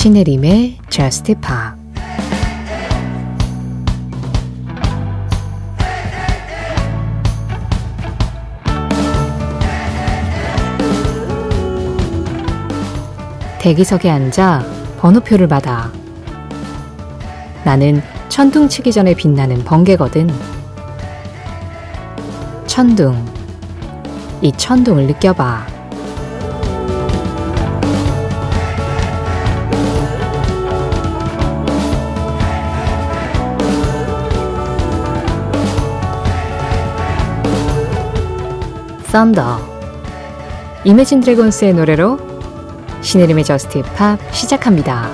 신혜림의 Just Pop. 대기석에 앉아 번호표를 받아. 나는 천둥 치기 전에 빛나는 번개거든. 천둥, 이 천둥을 느껴봐. Thunder, 이매진 드래곤스의 노래로 신혜림의 저스트 팝 시작합니다.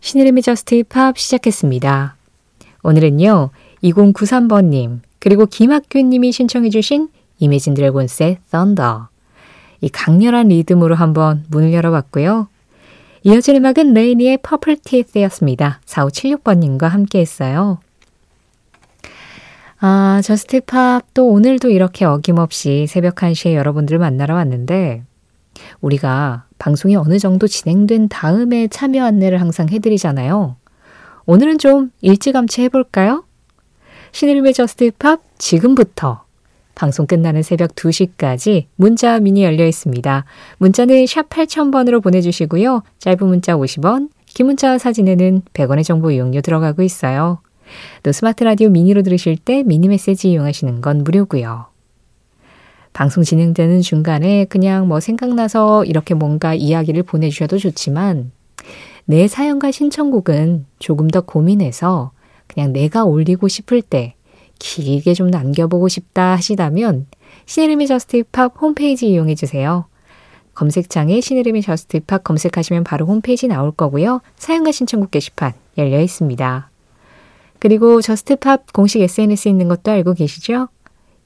신혜림의 저스트 팝 시작했습니다. 오늘은요, 2093번님 그리고 김학규님이 신청해 주신 이매진 드래곤스의 Thunder, 이 강렬한 리듬으로 한번 문을 열어봤고요. 이어질 음악은 레이니의 Purple Teeth였습니다. 4576번님과 함께 했어요. 아, 저스트 팝 또 오늘도 이렇게 어김없이 새벽 1시에 여러분들을 만나러 왔는데, 우리가 방송이 어느 정도 진행된 다음에 참여 안내를 항상 해드리잖아요. 오늘은 좀 일찌감치 해볼까요? 신의림의 저스트 팝 지금부터 방송 끝나는 새벽 2시까지 문자 미니 열려 있습니다. 문자는 샵 8000번으로 보내주시고요. 짧은 문자 50원, 긴 문자 사진에는 100원의 정보 이용료 들어가고 있어요. 또 스마트 라디오 미니로 들으실 때 미니 메시지 이용하시는 건 무료고요. 방송 진행되는 중간에 그냥 뭐 생각나서 이렇게 뭔가 이야기를 보내주셔도 좋지만, 내 사연과 신청곡은 조금 더 고민해서 그냥 내가 올리고 싶을 때 길게 좀 남겨보고 싶다 하시다면 신혜림의 저스트 힙합 홈페이지 이용해주세요. 검색창에 신혜림의 저스트 힙합 검색하시면 바로 홈페이지 나올 거고요. 사연과 신청곡 게시판 열려 있습니다. 그리고 저스트팝 공식 SNS에 있는 것도 알고 계시죠?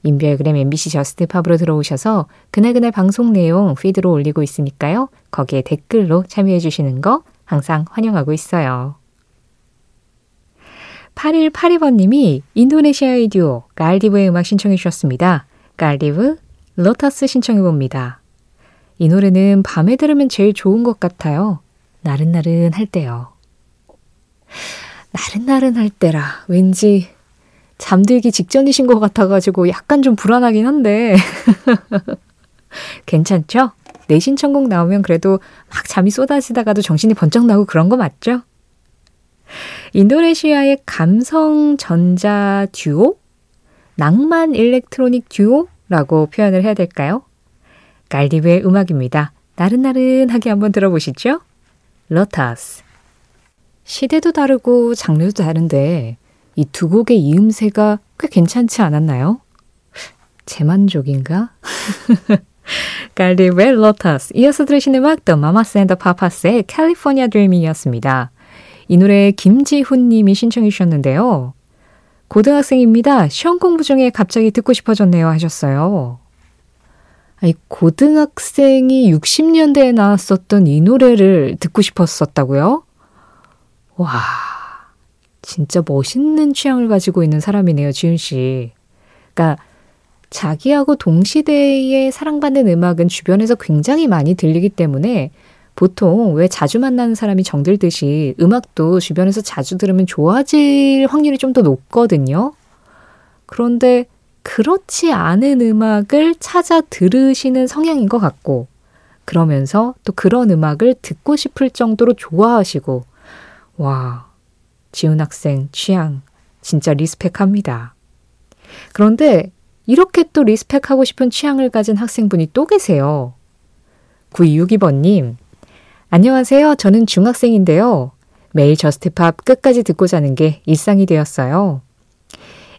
인별그램 MBC 저스트팝으로 들어오셔서 그날그날 방송 내용 피드로 올리고 있으니까요. 거기에 댓글로 참여해 주시는 거 항상 환영하고 있어요. 8182번님이 인도네시아의 듀오 갈디브의 음악 신청해 주셨습니다. 갈디브, 로터스 신청해 봅니다. 이 노래는 밤에 들으면 제일 좋은 것 같아요. 나른나른 할 때요. 나른나른할 때라 왠지 잠들기 직전이신 것 같아가지고 약간 좀 불안하긴 한데 괜찮죠? 내 신청곡 나오면 그래도 막 잠이 쏟아지다가도 정신이 번쩍 나고 그런 거 맞죠? 인도네시아의 감성 전자 듀오? 낭만 일렉트로닉 듀오라고 표현을 해야 될까요? 갈디브의 음악입니다. 나른나른하게 한번 들어보시죠. 로터스. 시대도 다르고 장르도 다른데 이 두 곡의 이음새가 꽤 괜찮지 않았나요? 제 만족인가? 갈디브의 로터스, 이어서 들으신 음악 The Mamas and the Papas의 California Dreaming이었습니다. 이 노래 김지훈 님이 신청해 주셨는데요. 고등학생입니다. 시험 공부 중에 갑자기 듣고 싶어졌네요 하셨어요. 아니, 고등학생이 60년대에 나왔었던 이 노래를 듣고 싶었었다고요? 와, 진짜 멋있는 취향을 가지고 있는 사람이네요, 지훈 씨. 그러니까 자기하고 동시대에 사랑받는 음악은 주변에서 굉장히 많이 들리기 때문에 보통 왜 자주 만나는 사람이 정들듯이 음악도 주변에서 자주 들으면 좋아질 확률이 좀 더 높거든요. 그런데 그렇지 않은 음악을 찾아 들으시는 성향인 것 같고, 그러면서 또 그런 음악을 듣고 싶을 정도로 좋아하시고, 와, 지훈 학생 취향 진짜 리스펙합니다. 그런데 이렇게 또 리스펙하고 싶은 취향을 가진 학생분이 또 계세요. 9262번님, 안녕하세요. 저는 중학생인데요. 매일 저스트팝 끝까지 듣고 자는 게 일상이 되었어요.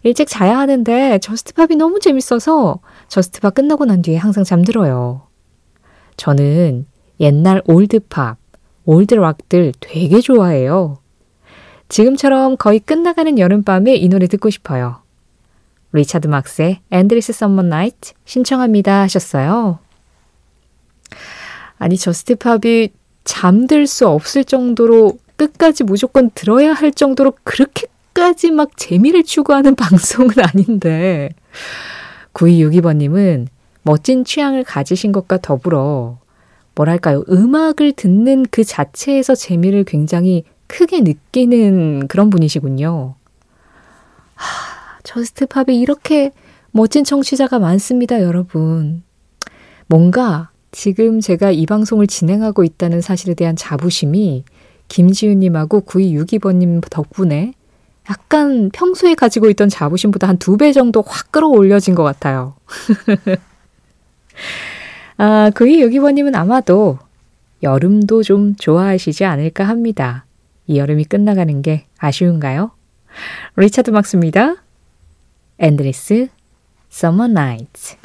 일찍 자야 하는데 저스트팝이 너무 재밌어서 저스트팝 끝나고 난 뒤에 항상 잠들어요. 저는 옛날 올드팝, 올드락들 되게 좋아해요. 지금처럼 거의 끝나가는 여름밤에 이 노래 듣고 싶어요. 리차드 막스의 Endless Summer Nights 신청합니다 하셨어요. 아니, 저스트팝이 잠들 수 없을 정도로 끝까지 무조건 들어야 할 정도로 그렇게까지 막 재미를 추구하는 방송은 아닌데, 9262번님은 멋진 취향을 가지신 것과 더불어 뭐랄까요? 음악을 듣는 그 자체에서 재미를 굉장히 크게 느끼는 그런 분이시군요. 저스트팝에 이렇게 멋진 청취자가 많습니다, 여러분. 뭔가 지금 제가 이 방송을 진행하고 있다는 사실에 대한 자부심이 김지윤님하고 9262번님 덕분에 약간 평소에 가지고 있던 자부심보다 한 2배 정도 확 끌어올려진 것 같아요. 아, 9262번님은 아마도 여름도 좀 좋아하시지 않을까 합니다. 이 여름이 끝나가는 게 아쉬운가요? 리차드 막스입니다. Endless Summer Nights.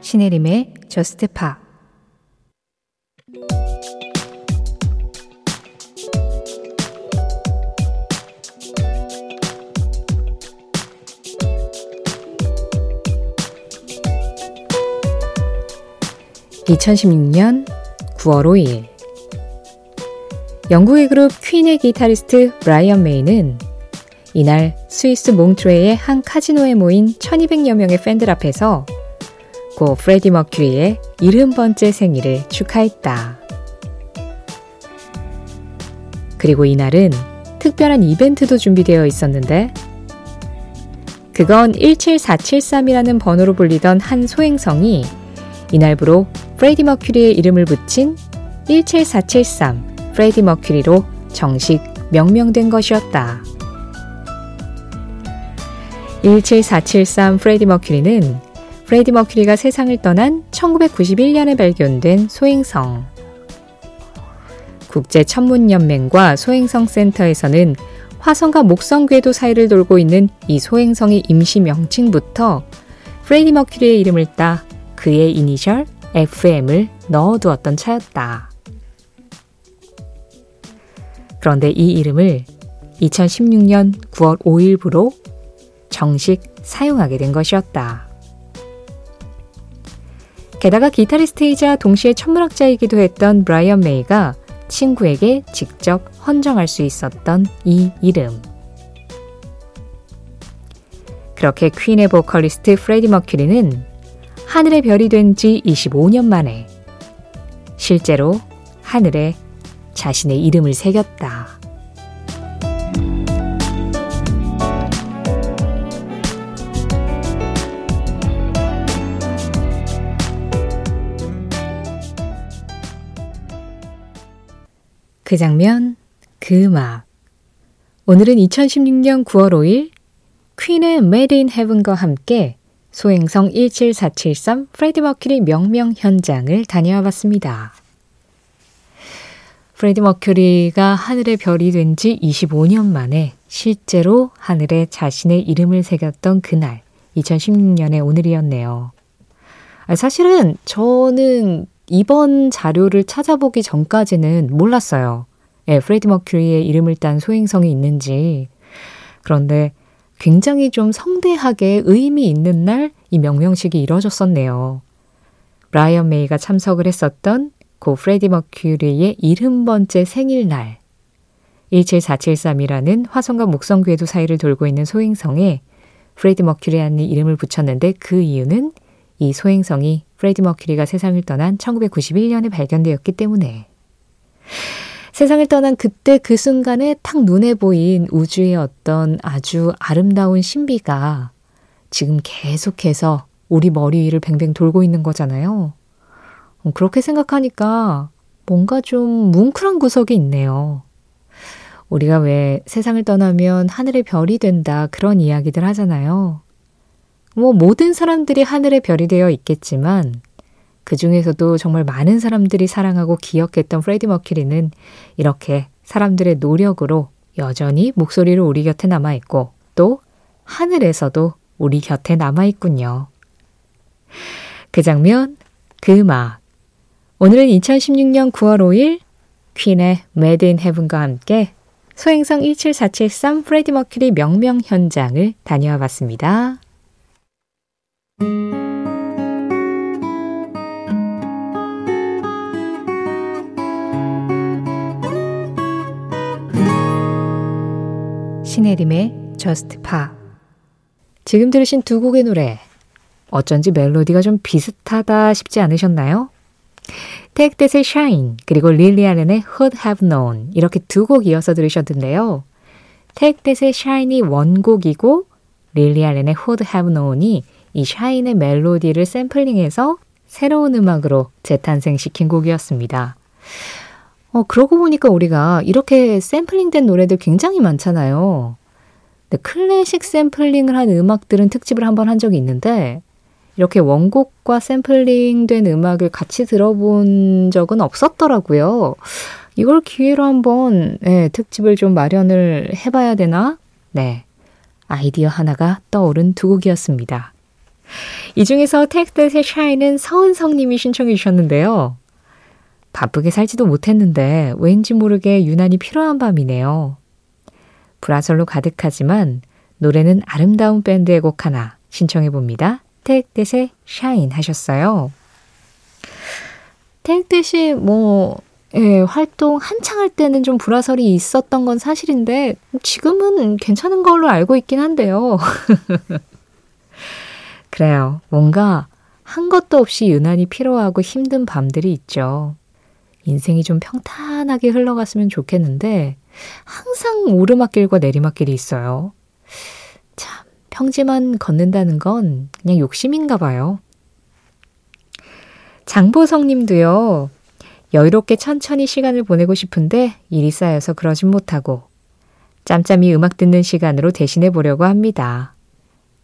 신혜림의 Just Pop. (2016년 9월 5일) 영국의 그룹 퀸의 기타리스트 브라이언 메이는 이날 스위스 몽트레의 한 카지노에 모인 1200여 명의 팬들 앞에서 고 프레디 머큐리의 70번째 생일을 축하했다. 그리고 이날은 특별한 이벤트도 준비되어 있었는데 그건 17473이라는 번호로 불리던 한 소행성이 이날부로 프레디 머큐리의 이름을 붙인 17473 프레디 머큐리로 정식 명명된 것이었다. 17473 프레디 머큐리는 프레디 머큐리가 세상을 떠난 1991년에 발견된 소행성. 국제 천문연맹과 소행성 센터에서는 화성과 목성 궤도 사이를 돌고 있는 이 소행성의 임시 명칭부터 프레디 머큐리의 이름을 따 그의 이니셜 FM을 넣어두었던 차였다. 그런데 이 이름을 2016년 9월 5일부로 정식 사용하게 된 것이었다. 게다가 기타리스트이자 동시에 천문학자이기도 했던 브라이언 메이가 친구에게 직접 헌정할 수 있었던 이 이름. 그렇게 퀸의 보컬리스트 프레디 머큐리는 하늘의 별이 된 지 25년 만에 실제로 하늘에 자신의 이름을 새겼다. 그 장면, 그 음악. 오늘은 2016년 9월 5일 퀸의 Made in Heaven과 함께 소행성 17473 프레디 머큐리 명명 현장을 다녀와 봤습니다. 프레디 머큐리가 하늘의 별이 된 지 25년 만에 실제로 하늘에 자신의 이름을 새겼던 그날, 2016년의 오늘이었네요. 사실은 저는 이번 자료를 찾아보기 전까지는 몰랐어요. 프레디 머큐리의 이름을 딴 소행성이 있는지. 그런데 굉장히 좀 성대하게 의미 있는 날 이 명명식이 이뤄졌었네요. 브라이언 메이가 참석을 했었던 고 프레디 머큐리의 70번째 생일날 17473이라는 화성과 목성 궤도 사이를 돌고 있는 소행성에 프레디 머큐리라는 이름을 붙였는데 그 이유는 이 소행성이 프레디 머큐리가 세상을 떠난 1991년에 발견되었기 때문에 세상을 떠난 그때 그 순간에 탁 눈에 보인 우주의 어떤 아주 아름다운 신비가 지금 계속해서 우리 머리 위를 뱅뱅 돌고 있는 거잖아요. 그렇게 생각하니까 뭔가 좀 뭉클한 구석이 있네요. 우리가 왜 세상을 떠나면 하늘의 별이 된다 그런 이야기들 하잖아요. 뭐 모든 사람들이 하늘의 별이 되어 있겠지만 그 중에서도 정말 많은 사람들이 사랑하고 기억했던 프레디 머큐리는 이렇게 사람들의 노력으로 여전히 목소리로 우리 곁에 남아있고 또 하늘에서도 우리 곁에 남아있군요. 그 장면, 그 음악. 오늘은 2016년 9월 5일 퀸의 Made in Heaven과 함께 소행성 17473 프레디 머큐리 명명 현장을 다녀와 봤습니다. 신혜림의 Just Pop. 지금 들으신 두 곡의 노래, 어쩐지 멜로디가 좀 비슷하다 싶지 않으셨나요? Take That의 Shine 그리고 릴리 알렌의 Who'd Have Known, 이렇게 두 곡 이어서 들으셨는데요. Take That의 Shine이 원곡이고 릴리 알렌의 Who'd Have Known이 이 Shine의 멜로디를 샘플링해서 새로운 음악으로 재탄생시킨 곡이었습니다. 그러고 보니까 우리가 이렇게 샘플링된 노래들 굉장히 많잖아요. 근데 클래식 샘플링을 한 음악들은 특집을 한번 한 적이 있는데, 이렇게 원곡과 샘플링된 음악을 같이 들어본 적은 없었더라고요. 이걸 기회로 한번 특집을 좀 마련을 해봐야 되나? 네, 아이디어 하나가 떠오른 두 곡이었습니다. 이 중에서 Take That의 Shine은 서은성님이 신청해 주셨는데요. 바쁘게 살지도 못했는데 왠지 모르게 유난히 피로한 밤이네요. 브라설로 가득하지만 노래는 아름다운 밴드의 곡 하나 신청해봅니다. Take That의 Shine 하셨어요. Take That이 활동 한창 할 때는 좀 브라설이 있었던 건 사실인데 지금은 괜찮은 걸로 알고 있긴 한데요. 그래요. 뭔가 한 것도 없이 유난히 피로하고 힘든 밤들이 있죠. 인생이 좀 평탄하게 흘러갔으면 좋겠는데 항상 오르막길과 내리막길이 있어요. 참, 평지만 걷는다는 건 그냥 욕심인가 봐요. 장보성 님도요. 여유롭게 천천히 시간을 보내고 싶은데 일이 쌓여서 그러진 못하고 짬짬이 음악 듣는 시간으로 대신해 보려고 합니다.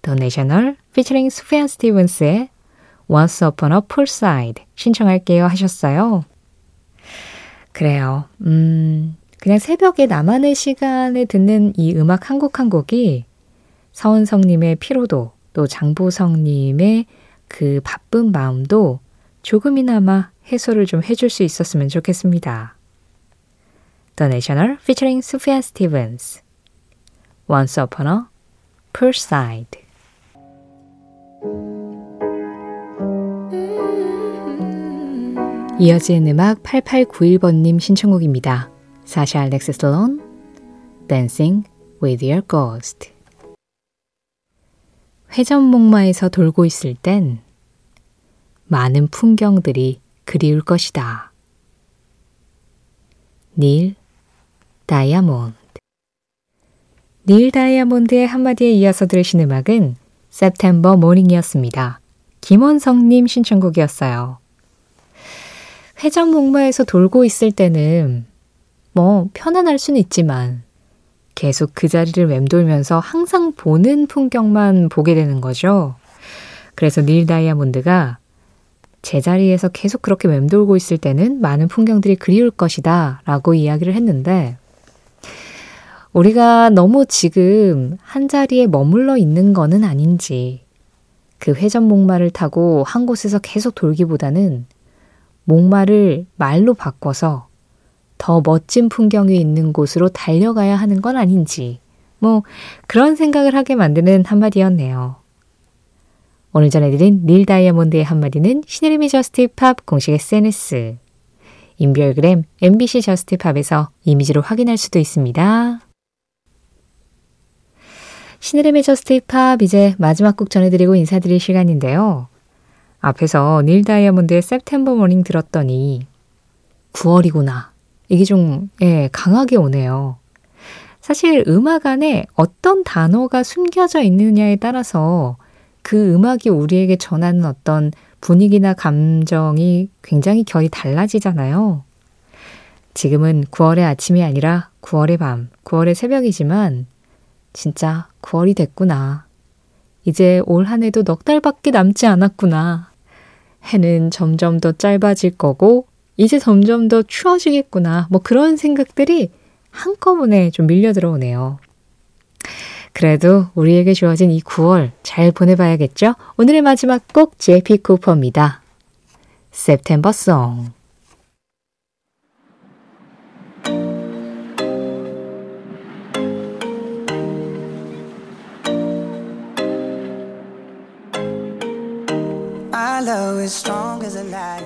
The National featuring 수피안 스티븐스의 Once Upon a Poolside 신청할게요 하셨어요. 그래요. 그냥 새벽에 나만의 시간에 듣는 이 음악 한 곡 한 곡이 서은성님의 피로도, 또 장보성님의 그 바쁜 마음도 조금이나마 해소를 좀 해줄 수 있었으면 좋겠습니다. The National featuring Sufjan Stevens, Once Upon a Poolside. 이어지는 음악 8891번님 신청곡입니다. Sasha Alexis Lone, Dancing with Your Ghost. 회전목마에서 돌고 있을 땐 많은 풍경들이 그리울 것이다. 닐 다이아몬드. 닐 다이아몬드의 한마디에 이어서 들으신 음악은 September Morning이었습니다. 김원성님 신청곡이었어요. 회전목마에서 돌고 있을 때는 편안할 수는 있지만 계속 그 자리를 맴돌면서 항상 보는 풍경만 보게 되는 거죠. 그래서 닐 다이아몬드가 제자리에서 계속 그렇게 맴돌고 있을 때는 많은 풍경들이 그리울 것이다 라고 이야기를 했는데, 우리가 너무 지금 한 자리에 머물러 있는 거는 아닌지, 그 회전목마를 타고 한 곳에서 계속 돌기보다는 목마를 말로 바꿔서 더 멋진 풍경이 있는 곳으로 달려가야 하는 건 아닌지, 그런 생각을 하게 만드는 한마디였네요. 오늘 전해드린 닐 다이아몬드의 한마디는 신혜림의 저스티팝 공식 SNS, 인별그램 MBC 저스티팝에서 이미지로 확인할 수도 있습니다. 신혜림의 저스티팝, 이제 마지막 곡 전해드리고 인사드릴 시간인데요. 앞에서 닐 다이아몬드의 September Morning 들었더니 9월이구나. 이게 좀 강하게 오네요. 사실 음악 안에 어떤 단어가 숨겨져 있느냐에 따라서 그 음악이 우리에게 전하는 어떤 분위기나 감정이 굉장히 결이 달라지잖아요. 지금은 9월의 아침이 아니라 9월의 밤, 9월의 새벽이지만 진짜 9월이 됐구나. 이제 올 한 해도 넉 달밖에 남지 않았구나. 해는 점점 더 짧아질 거고 이제 점점 더 추워지겠구나. 그런 생각들이 한꺼번에 좀 밀려 들어오네요. 그래도 우리에게 주어진 이 9월 잘 보내봐야겠죠? 오늘의 마지막 곡 JP 쿠퍼입니다. September Song.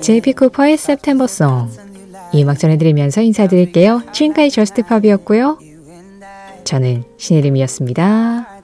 JP 쿠퍼의 September Song. 이 음악 전해드리면서 인사드릴게요. 지금까지 저스트 팝이었고요. 저는 신혜림이었습니다.